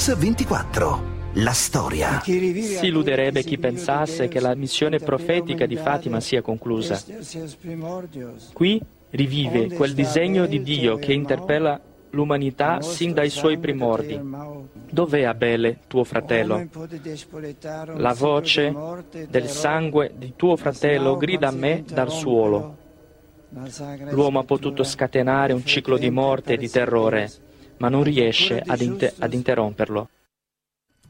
Mix24. La storia. Si illuderebbe chi pensasse che la missione profetica di Fatima sia conclusa. Qui rivive quel disegno di Dio che interpella l'umanità sin dai suoi primordi. Dov'è Abele, tuo fratello? La voce del sangue di tuo fratello grida a me dal suolo. L'uomo ha potuto scatenare un ciclo di morte e di terrore, ma non riesce ad interromperlo.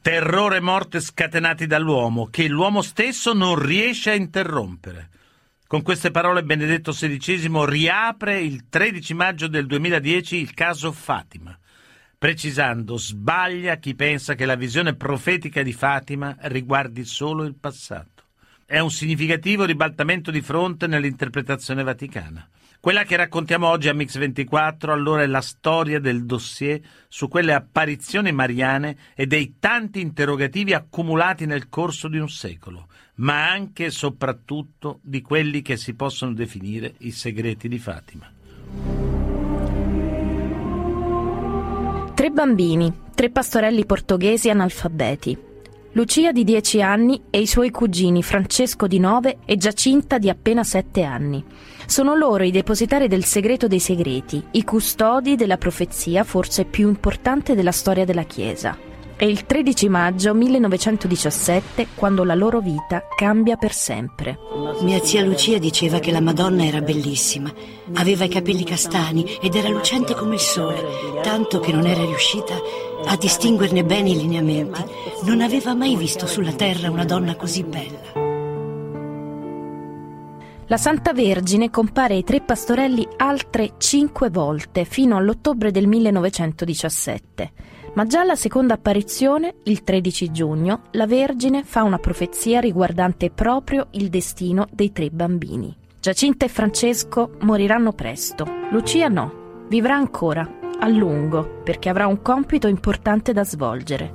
Terrore e morte scatenati dall'uomo, che l'uomo stesso non riesce a interrompere. Con queste parole Benedetto XVI riapre il 13 maggio del 2010 il caso Fatima, precisando: sbaglia chi pensa che la visione profetica di Fatima riguardi solo il passato. È un significativo ribaltamento di fronte nell'interpretazione vaticana. Quella che raccontiamo oggi a Mix24 allora è la storia del dossier su quelle apparizioni mariane e dei tanti interrogativi accumulati nel corso di un secolo, ma anche e soprattutto di quelli che si possono definire i segreti di Fatima. 3 bambini, 3 pastorelli portoghesi analfabeti, Lucia di 10 anni e i suoi cugini Francesco di 9 e Giacinta di appena 7 anni. Sono loro i depositari del segreto dei segreti, i custodi della profezia forse più importante della storia della Chiesa. È il 13 maggio 1917 quando la loro vita cambia per sempre. Mia zia Lucia diceva che la Madonna era bellissima, aveva i capelli castani ed era lucente come il sole, tanto che non era riuscita a distinguerne bene i lineamenti. Non aveva mai visto sulla terra una donna così bella. La Santa Vergine compare ai 3 pastorelli altre 5 volte fino all'ottobre del 1917, ma già alla seconda apparizione, il 13 giugno, la Vergine fa una profezia riguardante proprio il destino dei 3 bambini. Giacinta e Francesco moriranno presto, Lucia no, vivrà ancora, a lungo, perché avrà un compito importante da svolgere.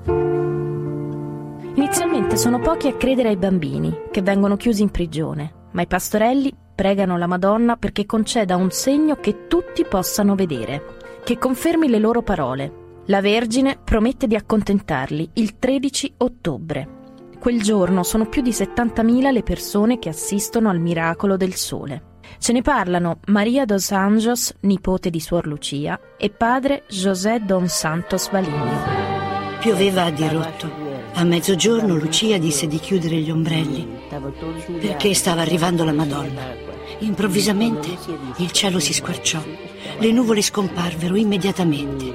Inizialmente sono pochi a credere ai bambini, che vengono chiusi in prigione. Ma i pastorelli pregano la Madonna perché conceda un segno che tutti possano vedere, che confermi le loro parole. La Vergine promette di accontentarli il 13 ottobre. Quel giorno sono più di 70.000 le persone che assistono al miracolo del sole. Ce ne parlano Maria dos Anjos, nipote di Suor Lucia, e padre José dos Santos Valinho. Pioveva a dirotto. A mezzogiorno Lucia disse di chiudere gli ombrelli perché stava arrivando la Madonna. Improvvisamente il cielo si squarciò, le nuvole scomparvero immediatamente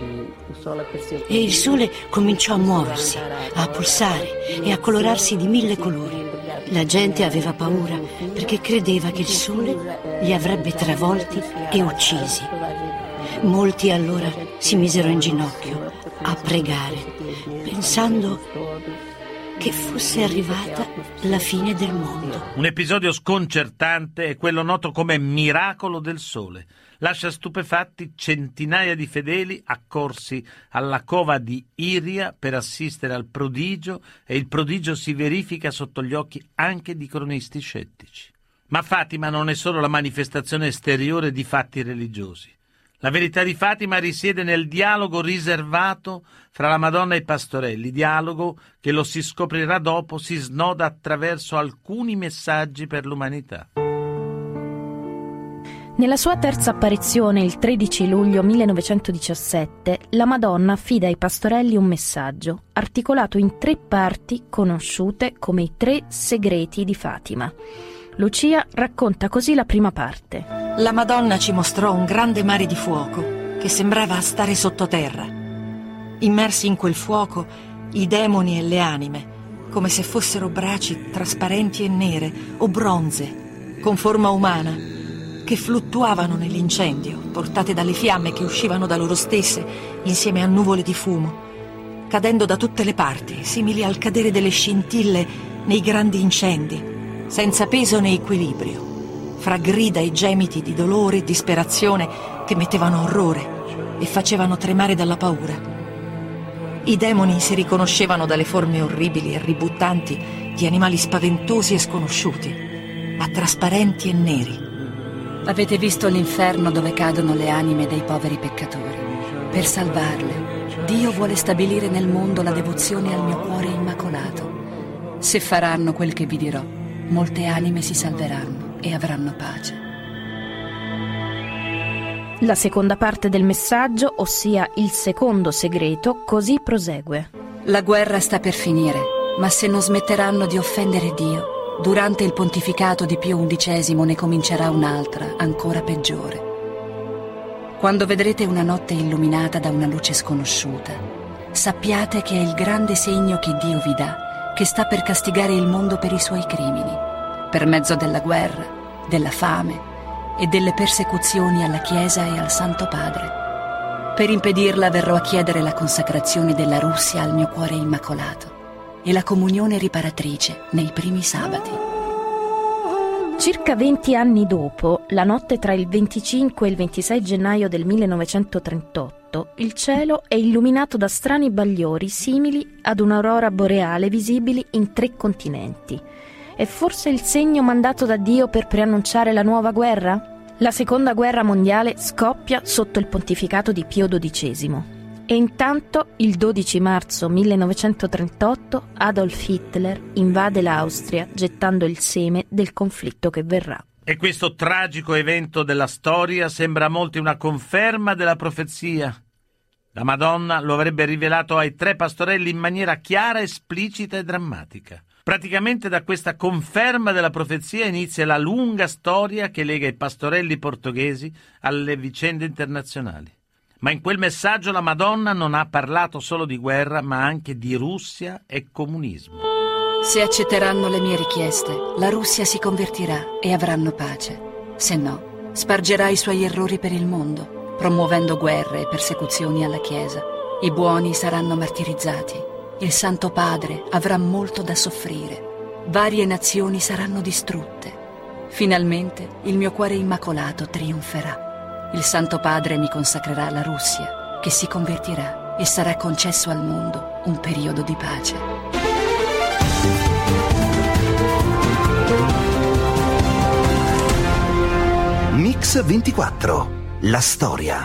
e il sole cominciò a muoversi, a pulsare e a colorarsi di 1000 colori. La gente aveva paura perché credeva che il sole li avrebbe travolti e uccisi. Molti allora si misero in ginocchio a pregare, pensando che fosse arrivata la fine del mondo. Un episodio sconcertante è quello noto come Miracolo del Sole. Lascia stupefatti centinaia di fedeli accorsi alla cova di Iria per assistere al prodigio, e il prodigio si verifica sotto gli occhi anche di cronisti scettici. Ma Fatima non è solo la manifestazione esteriore di fatti religiosi. La verità di Fatima risiede nel dialogo riservato fra la Madonna e i pastorelli, dialogo che, lo si scoprirà dopo, si snoda attraverso alcuni messaggi per l'umanità. Nella sua terza apparizione, il 13 luglio 1917, la Madonna affida ai pastorelli un messaggio, articolato in 3 parti conosciute come i 3 segreti di Fatima. Lucia racconta così la prima parte. La Madonna ci mostrò un grande mare di fuoco che sembrava stare sottoterra. Immersi in quel fuoco, i demoni e le anime, come se fossero braci trasparenti e nere o bronze, con forma umana, che fluttuavano nell'incendio, portate dalle fiamme che uscivano da loro stesse insieme a nuvole di fumo, cadendo da tutte le parti, simili al cadere delle scintille nei grandi incendi, senza peso né equilibrio, fra grida e gemiti di dolore e disperazione che mettevano orrore e facevano tremare dalla paura. I demoni si riconoscevano dalle forme orribili e ributtanti di animali spaventosi e sconosciuti, ma trasparenti e neri. Avete visto l'inferno dove cadono le anime dei poveri peccatori per salvarle, Dio vuole stabilire nel mondo la devozione al mio cuore immacolato. Se faranno quel che vi dirò, molte anime si salveranno e avranno pace. La seconda parte del messaggio, ossia il secondo segreto, così prosegue. La guerra sta per finire, ma se non smetteranno di offendere Dio, durante il pontificato di Pio XI ne comincerà un'altra, ancora peggiore. Quando vedrete una notte illuminata da una luce sconosciuta, sappiate che è il grande segno che Dio vi dà, che sta per castigare il mondo per i suoi crimini, per mezzo della guerra, della fame e delle persecuzioni alla Chiesa e al Santo Padre. Per impedirla verrò a chiedere la consacrazione della Russia al mio cuore immacolato e la comunione riparatrice nei primi sabati. Circa 20 anni dopo, la notte tra il 25 e il 26 gennaio del 1938, il cielo è illuminato da strani bagliori simili ad un'aurora boreale visibili in 3 continenti. È forse il segno mandato da Dio per preannunciare la nuova guerra? La seconda guerra mondiale scoppia sotto il pontificato di Pio XII. E intanto, il 12 marzo 1938, Adolf Hitler invade l'Austria, gettando il seme del conflitto che verrà. E questo tragico evento della storia sembra a molti una conferma della profezia. La Madonna lo avrebbe rivelato ai 3 pastorelli in maniera chiara, esplicita e drammatica. Praticamente da questa conferma della profezia inizia la lunga storia che lega i pastorelli portoghesi alle vicende internazionali. Ma in quel messaggio la Madonna non ha parlato solo di guerra, ma anche di Russia e comunismo. Se accetteranno le mie richieste, la Russia si convertirà e avranno pace. Se no, spargerà i suoi errori per il mondo, promuovendo guerre e persecuzioni alla Chiesa. I buoni saranno martirizzati. Il Santo Padre avrà molto da soffrire. Varie nazioni saranno distrutte. Finalmente, il mio cuore immacolato trionferà. Il Santo Padre mi consacrerà la Russia, che si convertirà e sarà concesso al mondo un periodo di pace. Mix24, la storia.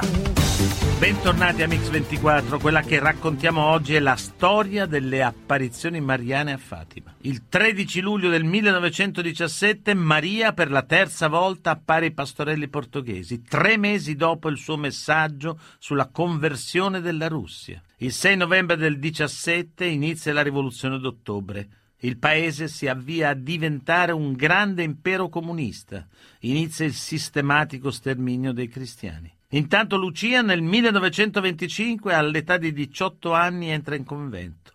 Bentornati a Mix24, quella che raccontiamo oggi è la storia delle apparizioni mariane a Fatima. Il 13 luglio del 1917 Maria per la 3ª volta appare ai pastorelli portoghesi, 3 mesi dopo il suo messaggio sulla conversione della Russia. Il 6 novembre del 17 inizia la rivoluzione d'ottobre. Il paese si avvia a diventare un grande impero comunista. Inizia il sistematico sterminio dei cristiani. Intanto Lucia nel 1925 all'età di 18 anni entra in convento.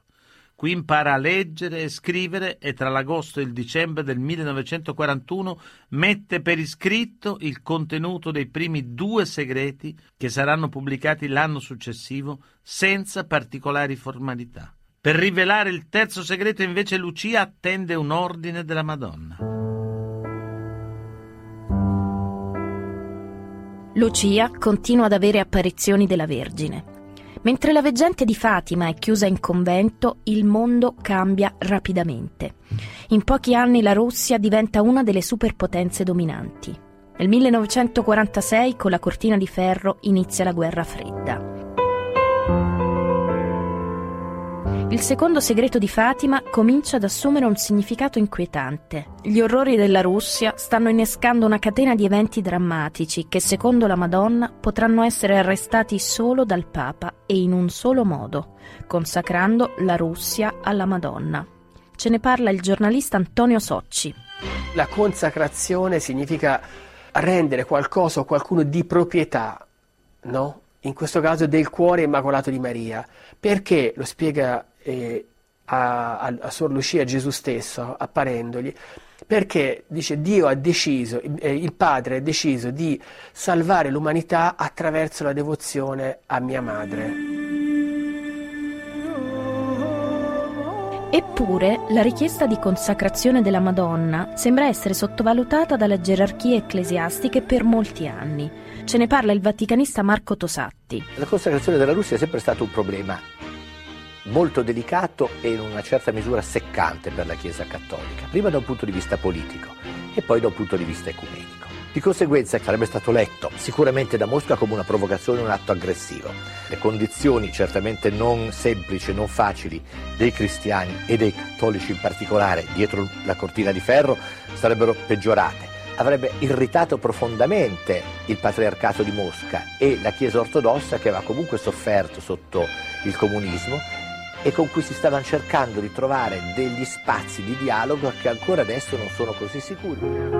Qui impara a leggere e scrivere e tra l'agosto e il dicembre del 1941 mette per iscritto il contenuto dei primi 2 segreti che saranno pubblicati l'anno successivo senza particolari formalità. Per rivelare il terzo segreto invece Lucia attende un ordine della Madonna. Lucia continua ad avere apparizioni della Vergine. Mentre la veggente di Fatima è chiusa in convento, il mondo cambia rapidamente. In pochi anni la Russia diventa una delle superpotenze dominanti. Nel 1946, con la cortina di ferro, inizia la Guerra Fredda. Il secondo segreto di Fatima comincia ad assumere un significato inquietante. Gli orrori della Russia stanno innescando una catena di eventi drammatici che, secondo la Madonna, potranno essere arrestati solo dal Papa e in un solo modo, consacrando la Russia alla Madonna. Ce ne parla il giornalista Antonio Socci. La consacrazione significa rendere qualcosa o qualcuno di proprietà, no? In questo caso del cuore immacolato di Maria, perché lo spiega a Sor Lucia Gesù stesso apparendogli, perché dice Dio ha deciso, il Padre ha deciso di salvare l'umanità attraverso la devozione a mia madre. Eppure la richiesta di consacrazione della Madonna sembra essere sottovalutata dalle gerarchie ecclesiastiche per molti anni. Ce ne parla il vaticanista Marco Tosatti. La consacrazione della Russia è sempre stato un problema molto delicato e in una certa misura seccante per la Chiesa cattolica, prima da un punto di vista politico e poi da un punto di vista ecumenico. Di conseguenza sarebbe stato letto sicuramente da Mosca come una provocazione, un atto aggressivo. Le condizioni certamente non semplici, non facili dei cristiani e dei cattolici in particolare dietro la cortina di ferro sarebbero peggiorate. Avrebbe irritato profondamente il patriarcato di Mosca e la Chiesa ortodossa, che aveva comunque sofferto sotto il comunismo e con cui si stavano cercando di trovare degli spazi di dialogo che ancora adesso non sono così sicuri.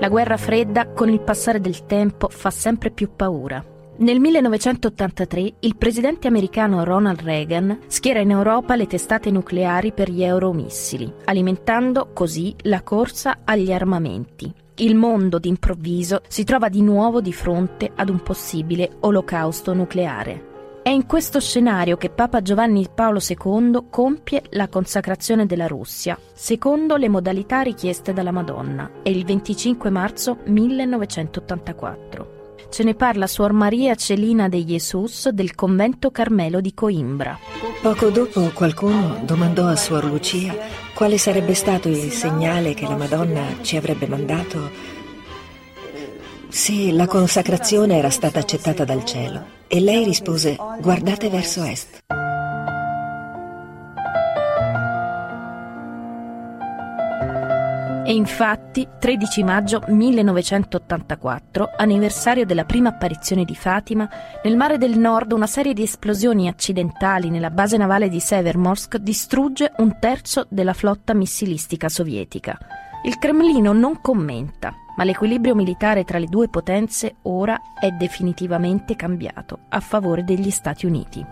La guerra fredda con il passare del tempo fa sempre più paura. Nel 1983 il presidente americano Ronald Reagan schiera in Europa le testate nucleari per gli euromissili, alimentando così la corsa agli armamenti. Il mondo d'improvviso si trova di nuovo di fronte ad un possibile olocausto nucleare. È in questo scenario che Papa Giovanni Paolo II compie la consacrazione della Russia, secondo le modalità richieste dalla Madonna, e il 25 marzo 1984. Ce ne parla Suor Maria Celina de Jesus del convento Carmelo di Coimbra. Poco dopo qualcuno domandò a Suor Lucia quale sarebbe stato il segnale che la Madonna ci avrebbe mandato se la consacrazione era stata accettata dal cielo, e lei rispose: guardate verso est. E infatti, 13 maggio 1984, anniversario della prima apparizione di Fatima, nel Mare del Nord una serie di esplosioni accidentali nella base navale di Severomorsk distrugge un terzo della flotta missilistica sovietica. Il Cremlino non commenta, ma l'equilibrio militare tra le due potenze ora è definitivamente cambiato a favore degli Stati Uniti.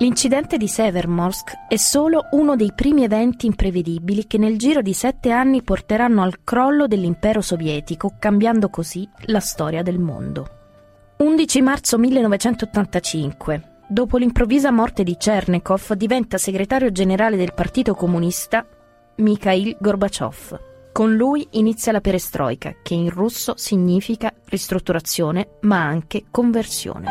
L'incidente di Severomorsk è solo uno dei primi eventi imprevedibili che nel giro di 7 anni porteranno al crollo dell'impero sovietico, cambiando così la storia del mondo. 11 marzo 1985. Dopo l'improvvisa morte di Chernenko diventa segretario generale del Partito Comunista Mikhail Gorbaciov. Con lui inizia la perestroika, che in russo significa ristrutturazione, ma anche conversione.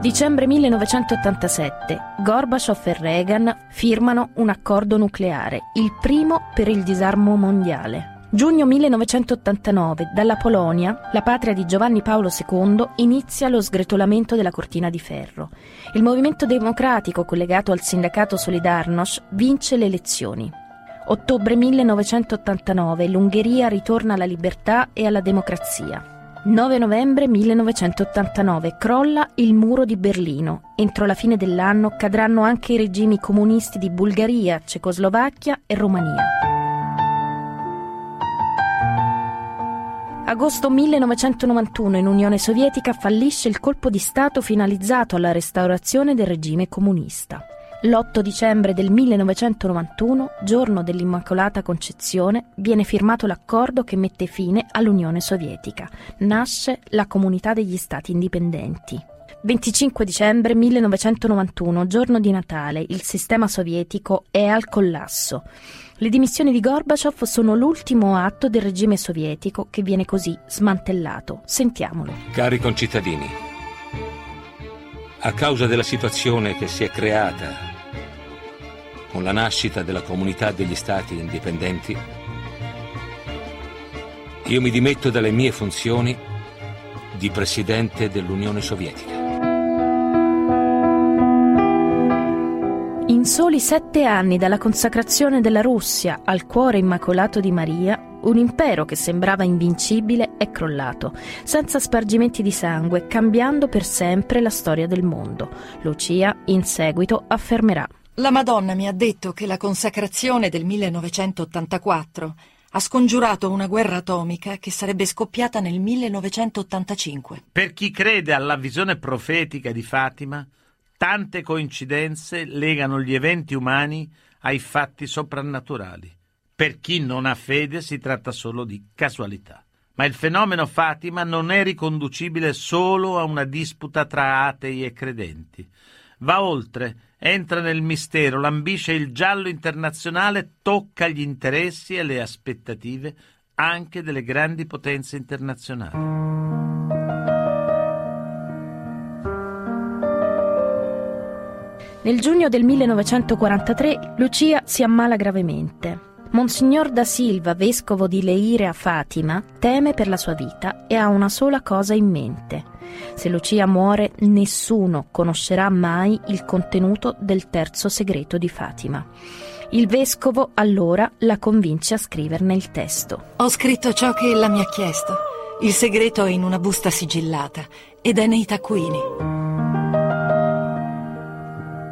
Dicembre 1987, Gorbaciov e Reagan firmano un accordo nucleare, il primo per il disarmo mondiale. Giugno 1989, dalla Polonia, la patria di Giovanni Paolo II, inizia lo sgretolamento della cortina di ferro. Il movimento democratico collegato al sindacato Solidarność vince le elezioni. Ottobre 1989, l'Ungheria ritorna alla libertà e alla democrazia. 9 novembre 1989, crolla il muro di Berlino. Entro la fine dell'anno cadranno anche i regimi comunisti di Bulgaria, Cecoslovacchia e Romania. Agosto 1991, in Unione Sovietica fallisce il colpo di Stato finalizzato alla restaurazione del regime comunista. L'8 dicembre del 1991, giorno dell'Immacolata Concezione, viene firmato l'accordo che mette fine all'Unione Sovietica. Nasce la Comunità degli Stati Indipendenti. 25 dicembre 1991, giorno di Natale, il sistema sovietico è al collasso. Le dimissioni di Gorbaciov sono l'ultimo atto del regime sovietico, che viene così smantellato. Sentiamolo. Cari concittadini, a causa della situazione che si è creata con la nascita della Comunità degli Stati Indipendenti, io mi dimetto dalle mie funzioni di presidente dell'Unione Sovietica. In soli 7 anni dalla consacrazione della Russia al cuore immacolato di Maria, un impero che sembrava invincibile è crollato, senza spargimenti di sangue, cambiando per sempre la storia del mondo. Lucia, in seguito, affermerà: la Madonna mi ha detto che la consacrazione del 1984 ha scongiurato una guerra atomica che sarebbe scoppiata nel 1985. Per chi crede alla visione profetica di Fatima, tante coincidenze legano gli eventi umani ai fatti soprannaturali. Per chi non ha fede si tratta solo di casualità. Ma il fenomeno Fatima non è riconducibile solo a una disputa tra atei e credenti. Va oltre, entra nel mistero, lambisce il giallo internazionale, tocca gli interessi e le aspettative anche delle grandi potenze internazionali. Nel giugno del 1943 Lucia si ammala gravemente. Monsignor da Silva, vescovo di Leire a Fatima, teme per la sua vita e ha una sola cosa in mente. Se Lucia muore, nessuno conoscerà mai il contenuto del terzo segreto di Fatima. Il vescovo allora la convince a scriverne il testo. Ho scritto ciò che ella mi ha chiesto. Il segreto è in una busta sigillata ed è nei taccuini.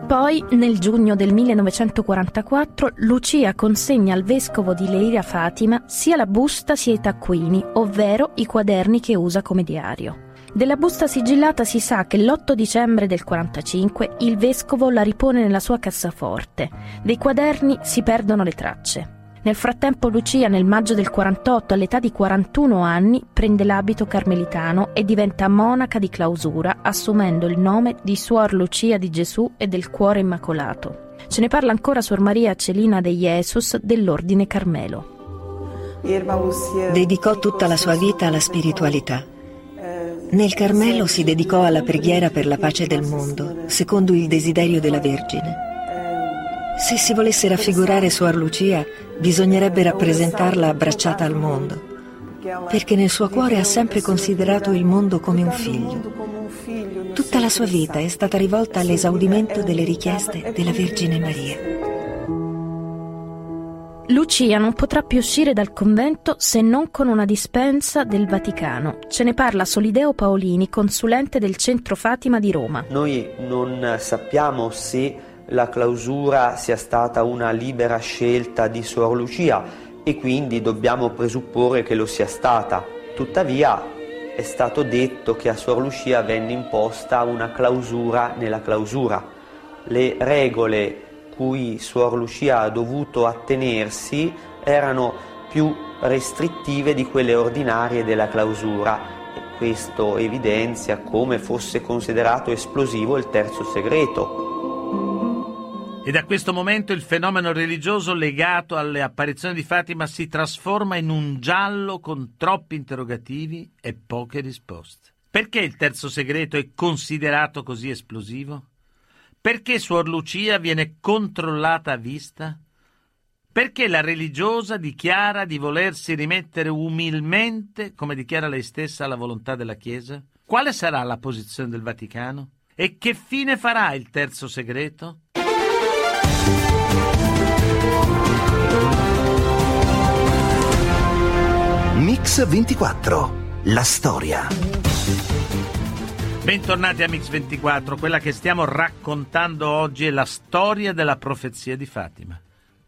Poi, nel giugno del 1944, Lucia consegna al vescovo di Leire a Fatima sia la busta sia i taccuini, ovvero i quaderni che usa come diario. Della busta sigillata si sa che l'8 dicembre del 45 il vescovo la ripone nella sua cassaforte. Dei quaderni si perdono le tracce. Nel frattempo Lucia, nel maggio del 48, all'età di 41 anni, prende l'abito carmelitano e diventa monaca di clausura, assumendo il nome di Suor Lucia di Gesù e del Cuore Immacolato. Ce ne parla ancora Suor Maria Celina de Jesus dell'Ordine Carmelo. Dedicò tutta la sua vita alla spiritualità. Nel Carmelo si dedicò alla preghiera per la pace del mondo, secondo il desiderio della Vergine. Se si volesse raffigurare Suor Lucia, bisognerebbe rappresentarla abbracciata al mondo, perché nel suo cuore ha sempre considerato il mondo come un figlio. Tutta la sua vita è stata rivolta all'esaudimento delle richieste della Vergine Maria. Lucia non potrà più uscire dal convento se non con una dispensa del Vaticano. Ce ne parla Solideo Paolini, consulente del Centro Fatima di Roma. Noi non sappiamo se la clausura sia stata una libera scelta di Suor Lucia e quindi dobbiamo presupporre che lo sia stata. Tuttavia è stato detto che a Suor Lucia venne imposta una clausura nella clausura. Le regole cui Suor Lucia ha dovuto attenersi erano più restrittive di quelle ordinarie della clausura. E questo evidenzia come fosse considerato esplosivo il terzo segreto. E da questo momento il fenomeno religioso legato alle apparizioni di Fatima si trasforma in un giallo con troppi interrogativi e poche risposte. Perché il terzo segreto è considerato così esplosivo? Perché Suor Lucia viene controllata a vista? Perché la religiosa dichiara di volersi rimettere umilmente, come dichiara lei stessa, alla volontà della Chiesa? Quale sarà la posizione del Vaticano? E che fine farà il terzo segreto? Mix24, la storia. Bentornati a Mix24, quella che stiamo raccontando oggi è la storia della profezia di Fatima.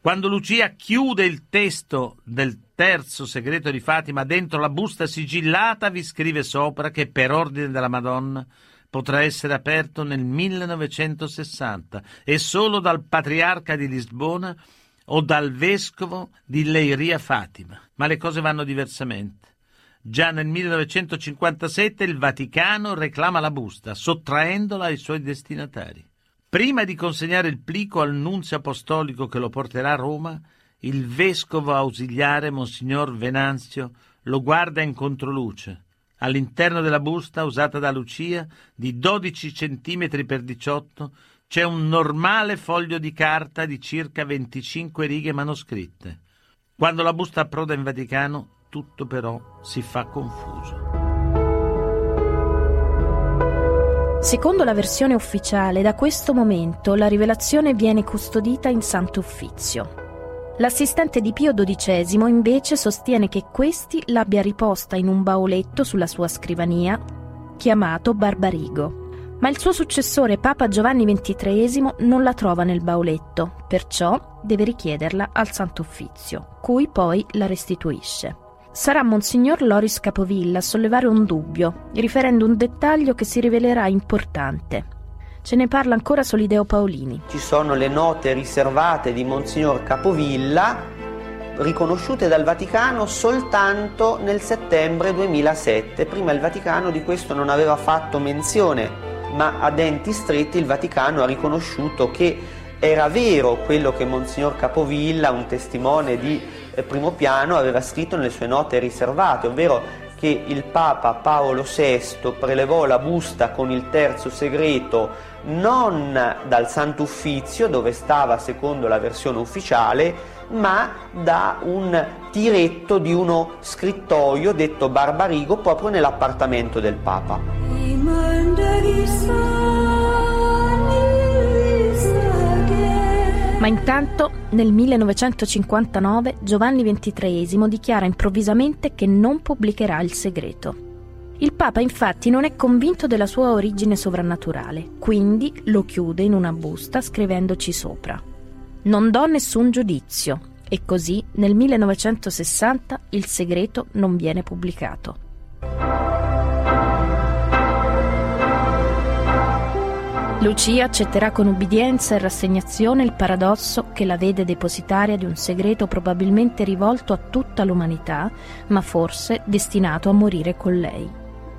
Quando Lucia chiude il testo del terzo segreto di Fatima dentro la busta sigillata, vi scrive sopra che per ordine della Madonna potrà essere aperto nel 1960 e solo dal patriarca di Lisbona o dal vescovo di Leiria Fatima. Ma le cose vanno diversamente. Già nel 1957 il Vaticano reclama la busta, sottraendola ai suoi destinatari. Prima di consegnare il plico al nunzio apostolico che lo porterà a Roma, il vescovo ausiliare Monsignor Venanzio lo guarda in controluce. All'interno della busta, usata da Lucia, di 12 cm per 18 c'è un normale foglio di carta di circa 25 righe manoscritte. Quando la busta approda in Vaticano, tutto però si fa confuso. Secondo la versione ufficiale, da questo momento la rivelazione viene custodita in Santo Uffizio. L'assistente di Pio XII invece sostiene che questi l'abbia riposta in un bauletto sulla sua scrivania, chiamato Barbarigo. Ma il suo successore, Papa Giovanni XXIII, non la trova nel bauletto, perciò deve richiederla al Santo Uffizio, cui poi la restituisce. Sarà Monsignor Loris Capovilla a sollevare un dubbio, riferendo un dettaglio che si rivelerà importante. Ce ne parla ancora Solideo Paolini. Ci sono le note riservate di Monsignor Capovilla, riconosciute dal Vaticano soltanto nel settembre 2007. Prima il Vaticano di questo non aveva fatto menzione, ma a denti stretti il Vaticano ha riconosciuto che era vero quello che Monsignor Capovilla, un testimone di primo piano, aveva scritto nelle sue note riservate, ovvero che il Papa Paolo VI prelevò la busta con il terzo segreto non dal Sant'Uffizio, dove stava secondo la versione ufficiale, ma da un tiretto di uno scrittoio detto Barbarigo proprio nell'appartamento del Papa. Ma intanto nel 1959 Giovanni XXIII dichiara improvvisamente che non pubblicherà il segreto. Il Papa infatti non è convinto della sua origine sovrannaturale, quindi lo chiude in una busta scrivendoci sopra: non do nessun giudizio, e così nel 1960 il segreto non viene pubblicato. Lucia accetterà con ubbidienza e rassegnazione il paradosso che la vede depositaria di un segreto probabilmente rivolto a tutta l'umanità, ma forse destinato a morire con lei.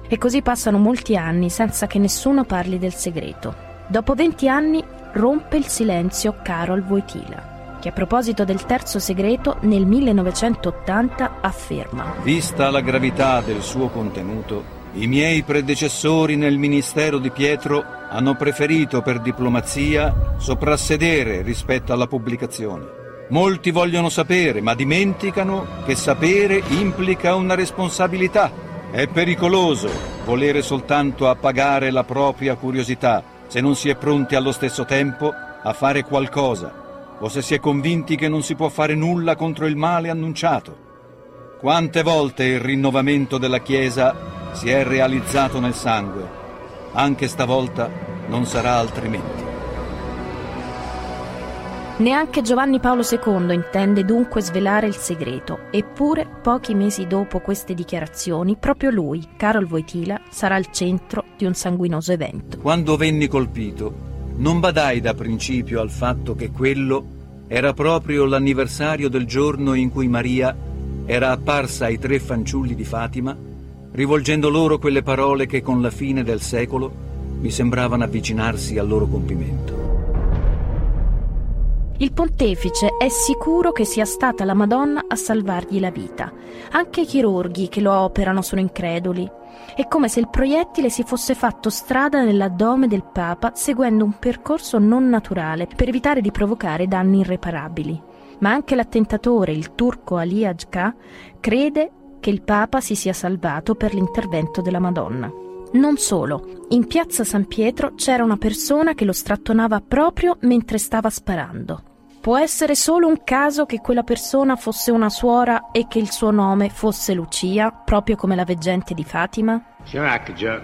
E così passano molti anni senza che nessuno parli del segreto. Dopo 20 anni rompe il silenzio Karol Wojtyla, che a proposito del terzo segreto nel 1980 afferma: vista la gravità del suo contenuto, i miei predecessori nel ministero di Pietro hanno preferito per diplomazia soprassedere rispetto alla pubblicazione. Molti vogliono sapere, ma dimenticano che sapere implica una responsabilità. È pericoloso volere soltanto appagare la propria curiosità se non si è pronti allo stesso tempo a fare qualcosa, o se si è convinti che non si può fare nulla contro il male annunciato. Quante volte il rinnovamento della Chiesa si è realizzato nel sangue. Anche stavolta non sarà altrimenti. Neanche Giovanni Paolo II intende dunque svelare il segreto, eppure pochi mesi dopo queste dichiarazioni proprio lui, Karol Wojtyla, sarà al centro di un sanguinoso evento. Quando venni colpito non badai da principio al fatto che quello era proprio l'anniversario del giorno in cui Maria era apparsa ai 3 fanciulli di Fatima, rivolgendo loro quelle parole che con la fine del secolo mi sembravano avvicinarsi al loro compimento. Il pontefice è sicuro che sia stata la Madonna a salvargli la vita. Anche i chirurghi che lo operano sono increduli. È come se il proiettile si fosse fatto strada nell'addome del Papa, seguendo un percorso non naturale per evitare di provocare danni irreparabili. Ma anche l'attentatore, il turco Ali Ağca, crede che il Papa si sia salvato per l'intervento della Madonna. Non solo, in piazza San Pietro c'era una persona che lo strattonava proprio mentre stava sparando. Può essere solo un caso che quella persona fosse una suora e che il suo nome fosse Lucia, proprio come la veggente di Fatima? Signora Ağca,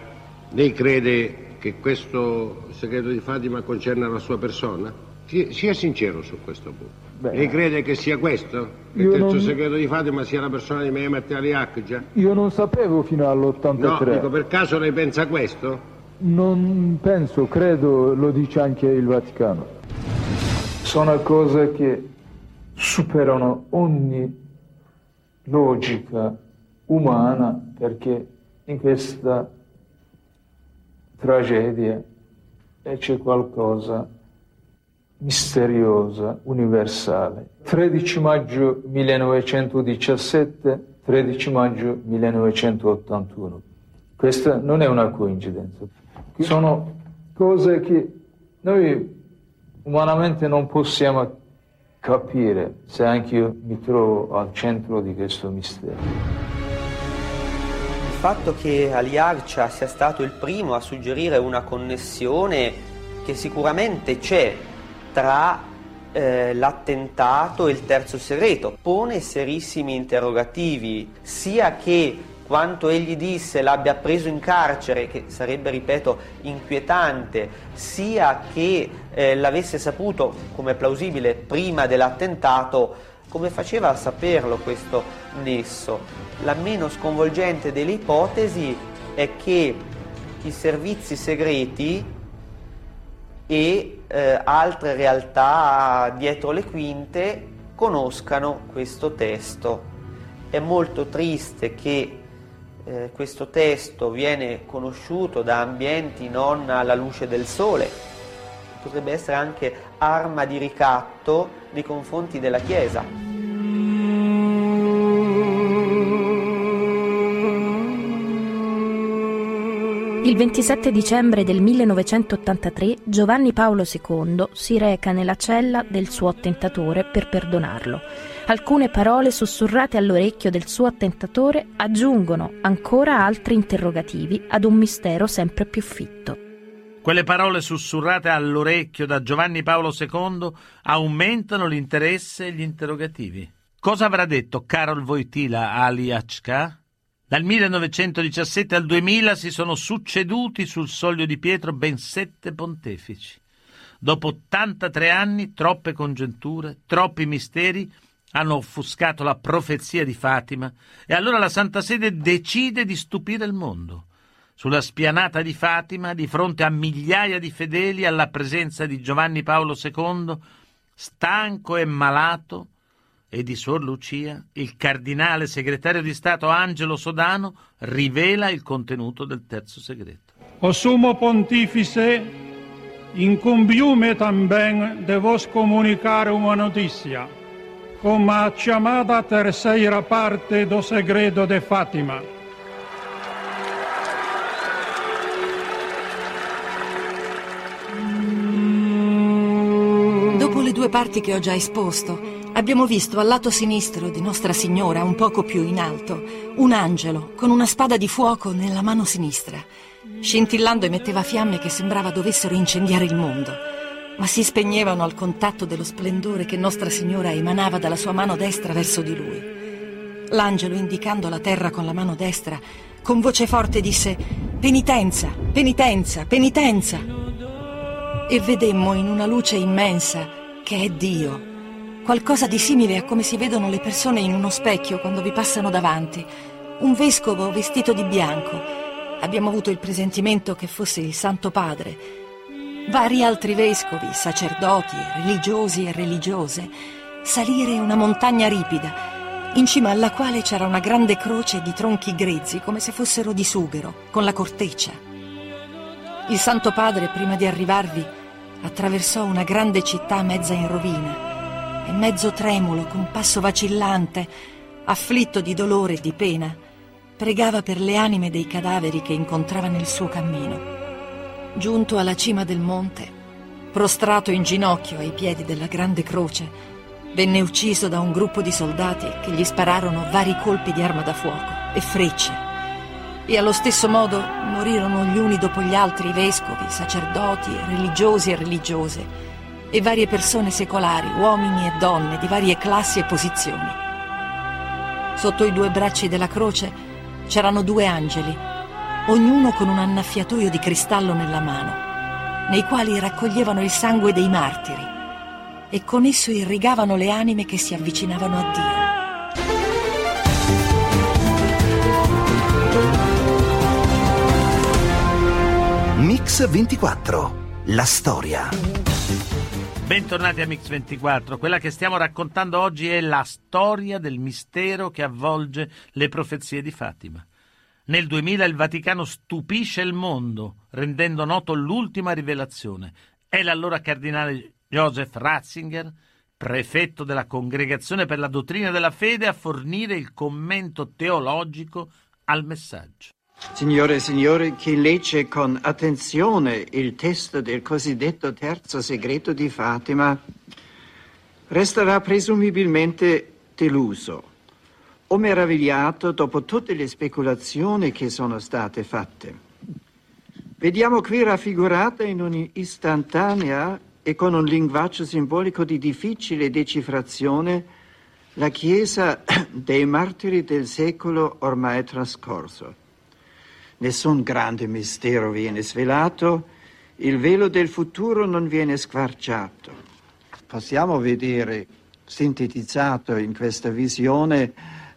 lei crede che questo segreto di Fatima concerna la sua persona? Sia sincero su questo punto. Beh, lei crede che sia questo? Che il terzo segreto di Fatima sia la persona di Mehmet Ali Ağca? Io non sapevo fino all'83. No, dico, per caso lei pensa questo? Non penso, credo, lo dice anche il Vaticano. Sono cose che superano ogni logica umana, perché in questa tragedia c'è qualcosa misteriosa, universale. 13 maggio 1917, 13 maggio 1981. Questa non è una coincidenza. Sono cose che noi umanamente non possiamo capire, se anche io mi trovo al centro di questo mistero. Il fatto che Ali Ağca sia stato il primo a suggerire una connessione che sicuramente c'è tra l'attentato e il terzo segreto pone serissimi interrogativi, sia che quanto egli disse l'abbia preso in carcere, che sarebbe, ripeto, inquietante, sia che l'avesse saputo, come è plausibile, prima dell'attentato. Come faceva a saperlo questo nesso? La meno sconvolgente delle ipotesi è che i servizi segreti e altre realtà dietro le quinte conoscano questo testo. È molto triste che questo testo viene conosciuto da ambienti non alla luce del sole. Potrebbe essere anche arma di ricatto nei confronti della Chiesa. Il 27 dicembre del 1983 Giovanni Paolo II si reca nella cella del suo attentatore per perdonarlo. Alcune parole sussurrate all'orecchio del suo attentatore aggiungono ancora altri interrogativi ad un mistero sempre più fitto. Quelle parole sussurrate all'orecchio da Giovanni Paolo II aumentano l'interesse e gli interrogativi. Cosa avrà detto Karol Wojtyla a Ali Ağca? Dal 1917 al 2000 si sono succeduti sul soglio di Pietro ben 7 pontefici. Dopo 83 anni, troppe congetture, troppi misteri hanno offuscato la profezia di Fatima e allora la Santa Sede decide di stupire il mondo. Sulla spianata di Fatima, di fronte a migliaia di fedeli, alla presenza di Giovanni Paolo II, stanco e malato, e di Suor Lucia, il cardinale segretario di Stato Angelo Sodano rivela il contenuto del terzo segreto. O Sumo Pontifice, incumbiume también de vos comunicar una noticia, como chiamada tercera parte do segredo de Fatima. Dopo le due parti che ho già esposto, abbiamo visto al lato sinistro di Nostra Signora, un poco più in alto, un angelo con una spada di fuoco nella mano sinistra. Scintillando emetteva fiamme che sembrava dovessero incendiare il mondo, ma si spegnevano al contatto dello splendore che Nostra Signora emanava dalla sua mano destra verso di lui. L'angelo, indicando la terra con la mano destra, con voce forte disse: «Penitenza, penitenza, penitenza!» E vedemmo in una luce immensa che è Dio. Qualcosa di simile a come si vedono le persone in uno specchio quando vi passano davanti. Un vescovo vestito di bianco. Abbiamo avuto il presentimento che fosse il Santo Padre. Vari altri vescovi, sacerdoti, religiosi e religiose, salire una montagna ripida, in cima alla quale c'era una grande croce di tronchi grezzi come se fossero di sughero, con la corteccia. Il Santo Padre, prima di arrivarvi, attraversò una grande città mezza in rovina, e mezzo tremulo, con passo vacillante, afflitto di dolore e di pena, pregava per le anime dei cadaveri che incontrava nel suo cammino. Giunto alla cima del monte, prostrato in ginocchio ai piedi della grande croce, venne ucciso da un gruppo di soldati che gli spararono vari colpi di arma da fuoco e frecce. E allo stesso modo morirono gli uni dopo gli altri vescovi, sacerdoti, religiosi e religiose, e varie persone secolari, uomini e donne di varie classi e posizioni. Sotto i due bracci della croce c'erano due angeli, ognuno con un annaffiatoio di cristallo nella mano, nei quali raccoglievano il sangue dei martiri e con esso irrigavano le anime che si avvicinavano a Dio. Mix24, la storia. Bentornati a Mix24, quella che stiamo raccontando oggi è la storia del mistero che avvolge le profezie di Fatima. Nel 2000 il Vaticano stupisce il mondo rendendo noto l'ultima rivelazione. È l'allora cardinale Joseph Ratzinger, prefetto della Congregazione per la Dottrina della Fede, a fornire il commento teologico al messaggio. Signore e signori, chi legge con attenzione il testo del cosiddetto terzo segreto di Fatima resterà presumibilmente deluso o meravigliato dopo tutte le speculazioni che sono state fatte. Vediamo qui raffigurata in un'istantanea e con un linguaggio simbolico di difficile decifrazione la Chiesa dei martiri del secolo ormai trascorso. Nessun grande mistero viene svelato, il velo del futuro non viene squarciato. Possiamo vedere sintetizzato in questa visione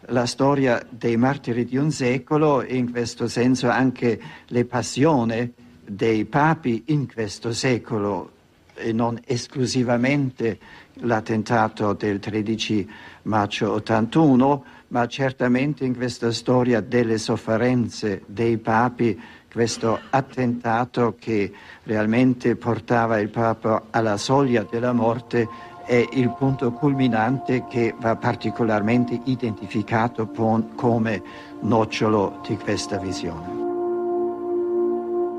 la storia dei martiri di un secolo e in questo senso anche le passioni dei papi in questo secolo e non esclusivamente l'attentato del 13 maggio 81, ma certamente in questa storia delle sofferenze dei papi, questo attentato che realmente portava il Papa alla soglia della morte è il punto culminante che va particolarmente identificato come nocciolo di questa visione.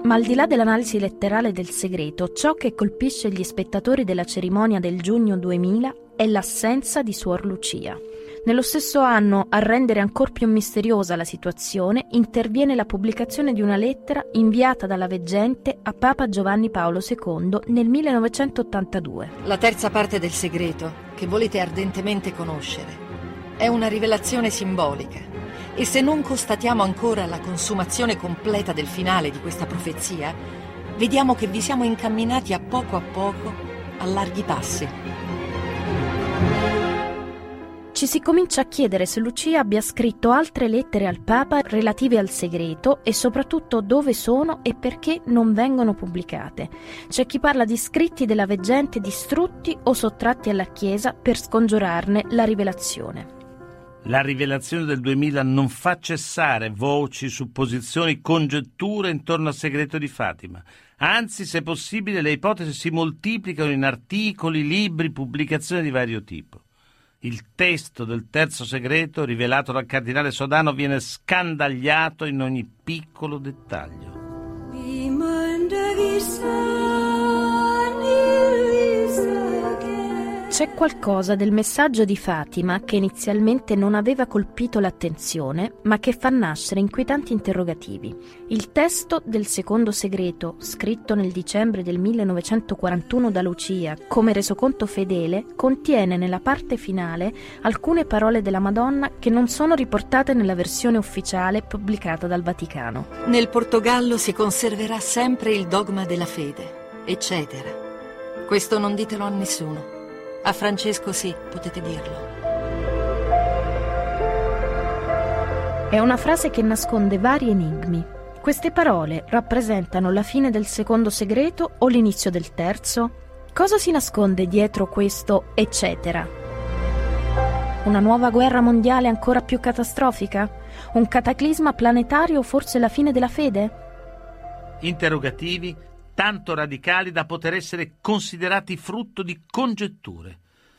Ma al di là dell'analisi letterale del segreto, ciò che colpisce gli spettatori della cerimonia del giugno 2000 è l'assenza di Suor Lucia. Nello stesso anno, a rendere ancor più misteriosa la situazione, interviene la pubblicazione di una lettera inviata dalla veggente a Papa Giovanni Paolo II nel 1982. La terza parte del segreto, che volete ardentemente conoscere, è una rivelazione simbolica. E se non constatiamo ancora la consumazione completa del finale di questa profezia, vediamo che vi siamo incamminati a poco, a larghi passi. Ci si comincia a chiedere se Lucia abbia scritto altre lettere al Papa relative al segreto e soprattutto dove sono e perché non vengono pubblicate. C'è chi parla di scritti della veggente distrutti o sottratti alla Chiesa per scongiurarne la rivelazione. La rivelazione del 2000 non fa cessare voci, supposizioni, congetture intorno al segreto di Fatima. Anzi, se possibile, le ipotesi si moltiplicano in articoli, libri, pubblicazioni di vario tipo. Il testo del terzo segreto, rivelato dal cardinale Sodano, viene scandagliato in ogni piccolo dettaglio. C'è qualcosa del messaggio di Fatima che inizialmente non aveva colpito l'attenzione, ma che fa nascere inquietanti interrogativi. Il testo del secondo segreto, scritto nel dicembre del 1941 da Lucia come resoconto fedele, contiene nella parte finale alcune parole della Madonna che non sono riportate nella versione ufficiale pubblicata dal Vaticano. Nel Portogallo si conserverà sempre il dogma della fede, eccetera. Questo non ditelo a nessuno. A Francesco sì, potete dirlo. È una frase che nasconde vari enigmi. Queste parole rappresentano la fine del secondo segreto o l'inizio del terzo? Cosa si nasconde dietro questo eccetera? Una nuova guerra mondiale ancora più catastrofica? Un cataclisma planetario o forse la fine della fede? Interrogativi tanto radicali da poter essere considerati frutto di congetture,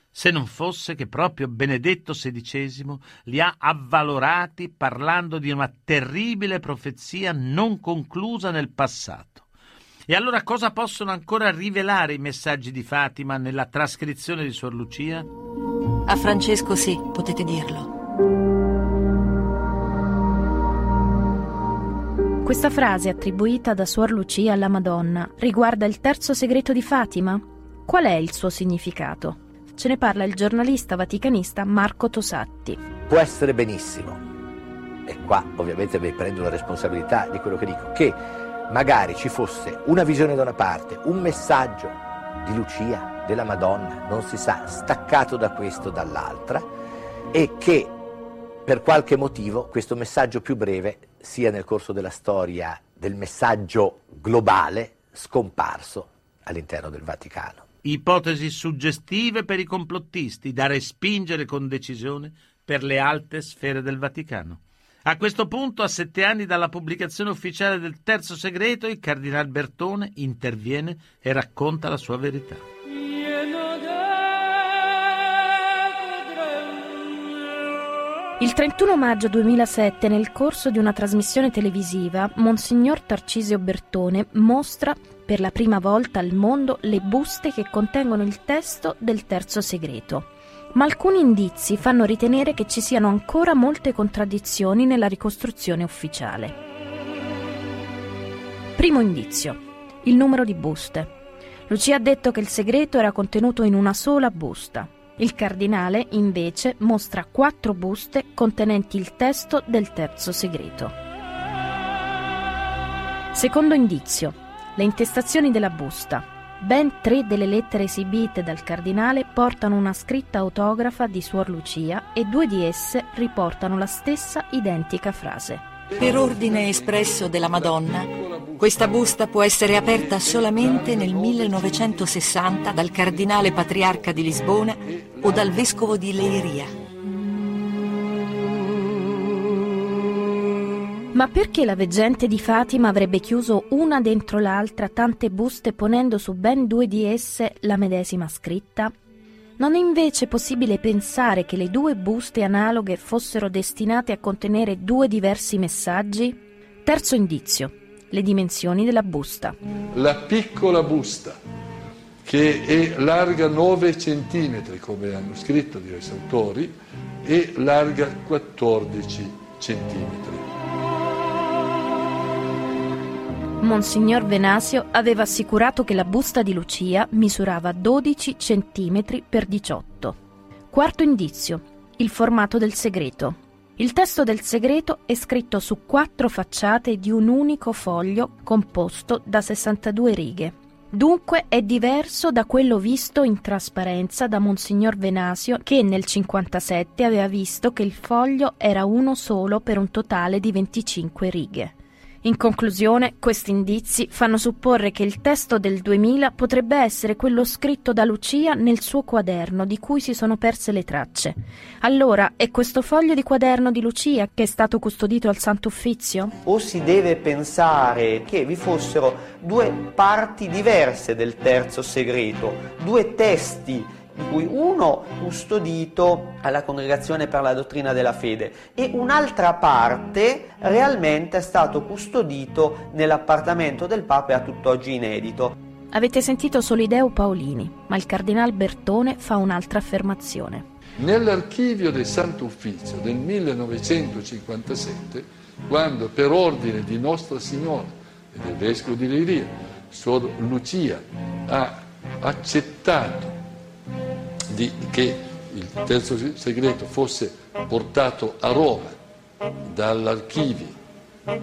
se non fosse che proprio Benedetto XVI li ha avvalorati parlando di una terribile profezia non conclusa nel passato. E allora cosa possono ancora rivelare i messaggi di Fatima nella trascrizione di Suor Lucia? A Francesco sì, potete dirlo. Questa frase attribuita da Suor Lucia alla Madonna riguarda il terzo segreto di Fatima? Qual è il suo significato? Ce ne parla il giornalista vaticanista Marco Tosatti. Può essere benissimo, e qua ovviamente mi prendo la responsabilità di quello che dico, che magari ci fosse una visione da una parte, un messaggio di Lucia, della Madonna, non si sa, staccato da questo dall'altra, e che per qualche motivo questo messaggio più breve sia nel corso della storia del messaggio globale scomparso all'interno del Vaticano. Ipotesi suggestive per i complottisti, da respingere con decisione per le alte sfere del Vaticano. A questo punto, a 7 anni dalla pubblicazione ufficiale del terzo segreto, il cardinal Bertone interviene e racconta la sua verità. Il 31 maggio 2007, nel corso di una trasmissione televisiva, Monsignor Tarcisio Bertone mostra per la prima volta al mondo le buste che contengono il testo del terzo segreto. Ma alcuni indizi fanno ritenere che ci siano ancora molte contraddizioni nella ricostruzione ufficiale. Primo indizio: il numero di buste. Lucia ha detto che il segreto era contenuto in una sola busta. Il cardinale, invece, mostra 4 buste contenenti il testo del terzo segreto. Secondo indizio, le intestazioni della busta. Ben 3 delle lettere esibite dal cardinale portano una scritta autografa di Suor Lucia e 2 di esse riportano la stessa identica frase. Per ordine espresso della Madonna, questa busta può essere aperta solamente nel 1960 dal cardinale patriarca di Lisbona o dal vescovo di Leiria. Ma perché la veggente di Fatima avrebbe chiuso una dentro l'altra tante buste ponendo su ben 2 di esse la medesima scritta? Non è invece possibile pensare che le 2 buste analoghe fossero destinate a contenere 2 diversi messaggi? Terzo indizio. le dimensioni della busta. La piccola busta, che è larga 9 centimetri, come hanno scritto diversi autori, e larga 14 centimetri. Monsignor Venanzio aveva assicurato che la busta di Lucia misurava 12 centimetri per 18. Quarto indizio, il formato del segreto. Il testo del segreto è scritto su 4 facciate di un unico foglio composto da 62 righe. Dunque è diverso da quello visto in trasparenza da Monsignor Venanzio, che nel 57 aveva visto che il foglio era uno solo per un totale di 25 righe. In conclusione, questi indizi fanno supporre che il testo del 2000 potrebbe essere quello scritto da Lucia nel suo quaderno, di cui si sono perse le tracce. Allora, è questo foglio di quaderno di Lucia che è stato custodito al Santo Uffizio? O si deve pensare che vi fossero 2 parti diverse del terzo segreto, 2 testi, di cui uno custodito alla Congregazione per la Dottrina della Fede e un'altra parte realmente è stato custodito nell'appartamento del Papa e a tutt'oggi inedito. Avete sentito Solideo Paolini, ma il Cardinal Bertone fa un'altra affermazione. Nell'archivio del Santo Uffizio del 1957, quando per ordine di Nostra Signora e del Vescovo di Leiria, Suor Lucia ha accettato che il terzo segreto fosse portato a Roma dall'archivio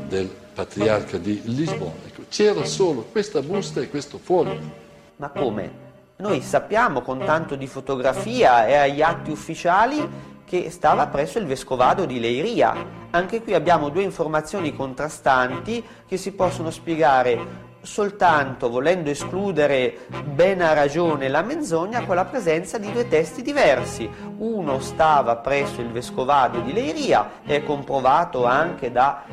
del patriarca di Lisbona, c'era solo questa busta e questo foglio. Ma come? Noi sappiamo con tanto di fotografia e agli atti ufficiali che stava presso il vescovado di Leiria. Anche qui abbiamo 2 informazioni contrastanti che si possono spiegare soltanto, volendo escludere ben a ragione la menzogna, con la presenza di 2 testi diversi. Uno stava presso il vescovado di Leiria, è comprovato anche da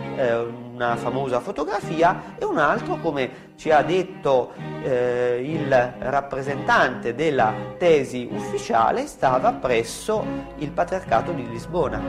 una famosa fotografia, e un altro, come ci ha detto il rappresentante della tesi ufficiale, stava presso il patriarcato di Lisbona.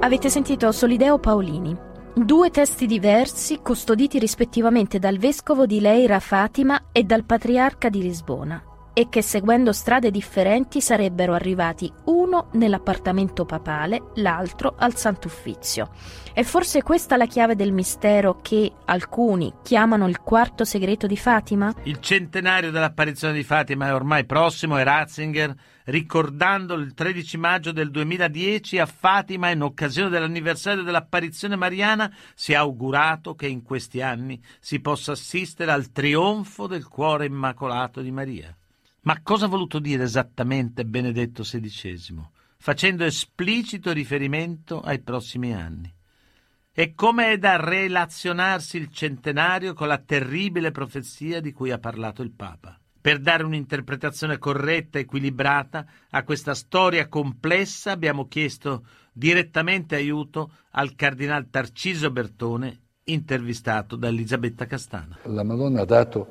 Avete sentito Solideo Paolini. 2 testi diversi, custoditi rispettivamente dal vescovo di Leiria Fatima e dal patriarca di Lisbona, e che seguendo strade differenti sarebbero arrivati uno nell'appartamento papale, l'altro al Sant'Uffizio. È forse questa la chiave del mistero che alcuni chiamano il quarto segreto di Fatima? Il centenario dell'apparizione di Fatima è ormai prossimo e Ratzinger, ricordando il 13 maggio del 2010 a Fatima in occasione dell'anniversario dell'apparizione mariana, si è augurato che in questi anni si possa assistere al trionfo del cuore immacolato di Maria. Ma cosa ha voluto dire esattamente Benedetto XVI, facendo esplicito riferimento ai prossimi anni? E come è da relazionarsi il centenario con la terribile profezia di cui ha parlato il Papa? Per dare un'interpretazione corretta e equilibrata a questa storia complessa abbiamo chiesto direttamente aiuto al Cardinal Tarcisio Bertone, intervistato da Elisabetta Castana. La Madonna ha dato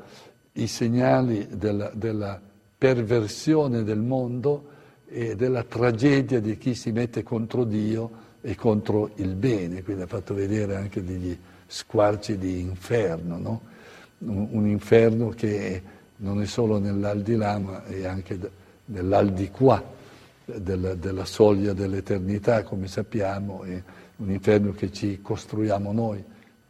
i segnali della perversione del mondo e della tragedia di chi si mette contro Dio e contro il bene, quindi ha fatto vedere anche degli squarci di inferno, no? Un inferno che non è solo nell'aldilà, ma è anche nell'aldiquà della soglia dell'eternità, come sappiamo, è un inferno che ci costruiamo noi.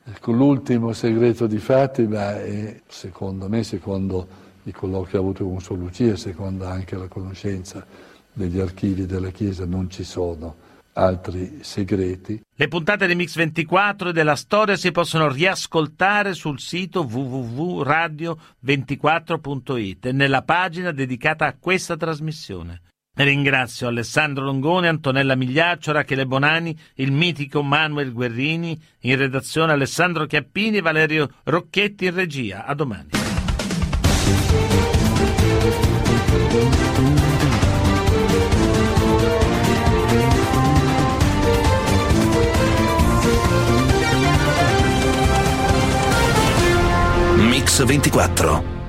Ecco, l'ultimo segreto di Fatima è, secondo me, secondo i colloqui avuti con Suor Lucia, secondo anche la conoscenza degli archivi della Chiesa, non ci sono altri segreti. Le puntate di Mix24 e della storia si possono riascoltare sul sito www.radio24.it e nella pagina dedicata a questa trasmissione. Ringrazio Alessandro Longone, Antonella Migliaccio, Rachele Bonani, il mitico Manuel Guerrini, in redazione Alessandro Chiappini e Valerio Rocchetti in regia. A domani. Mix24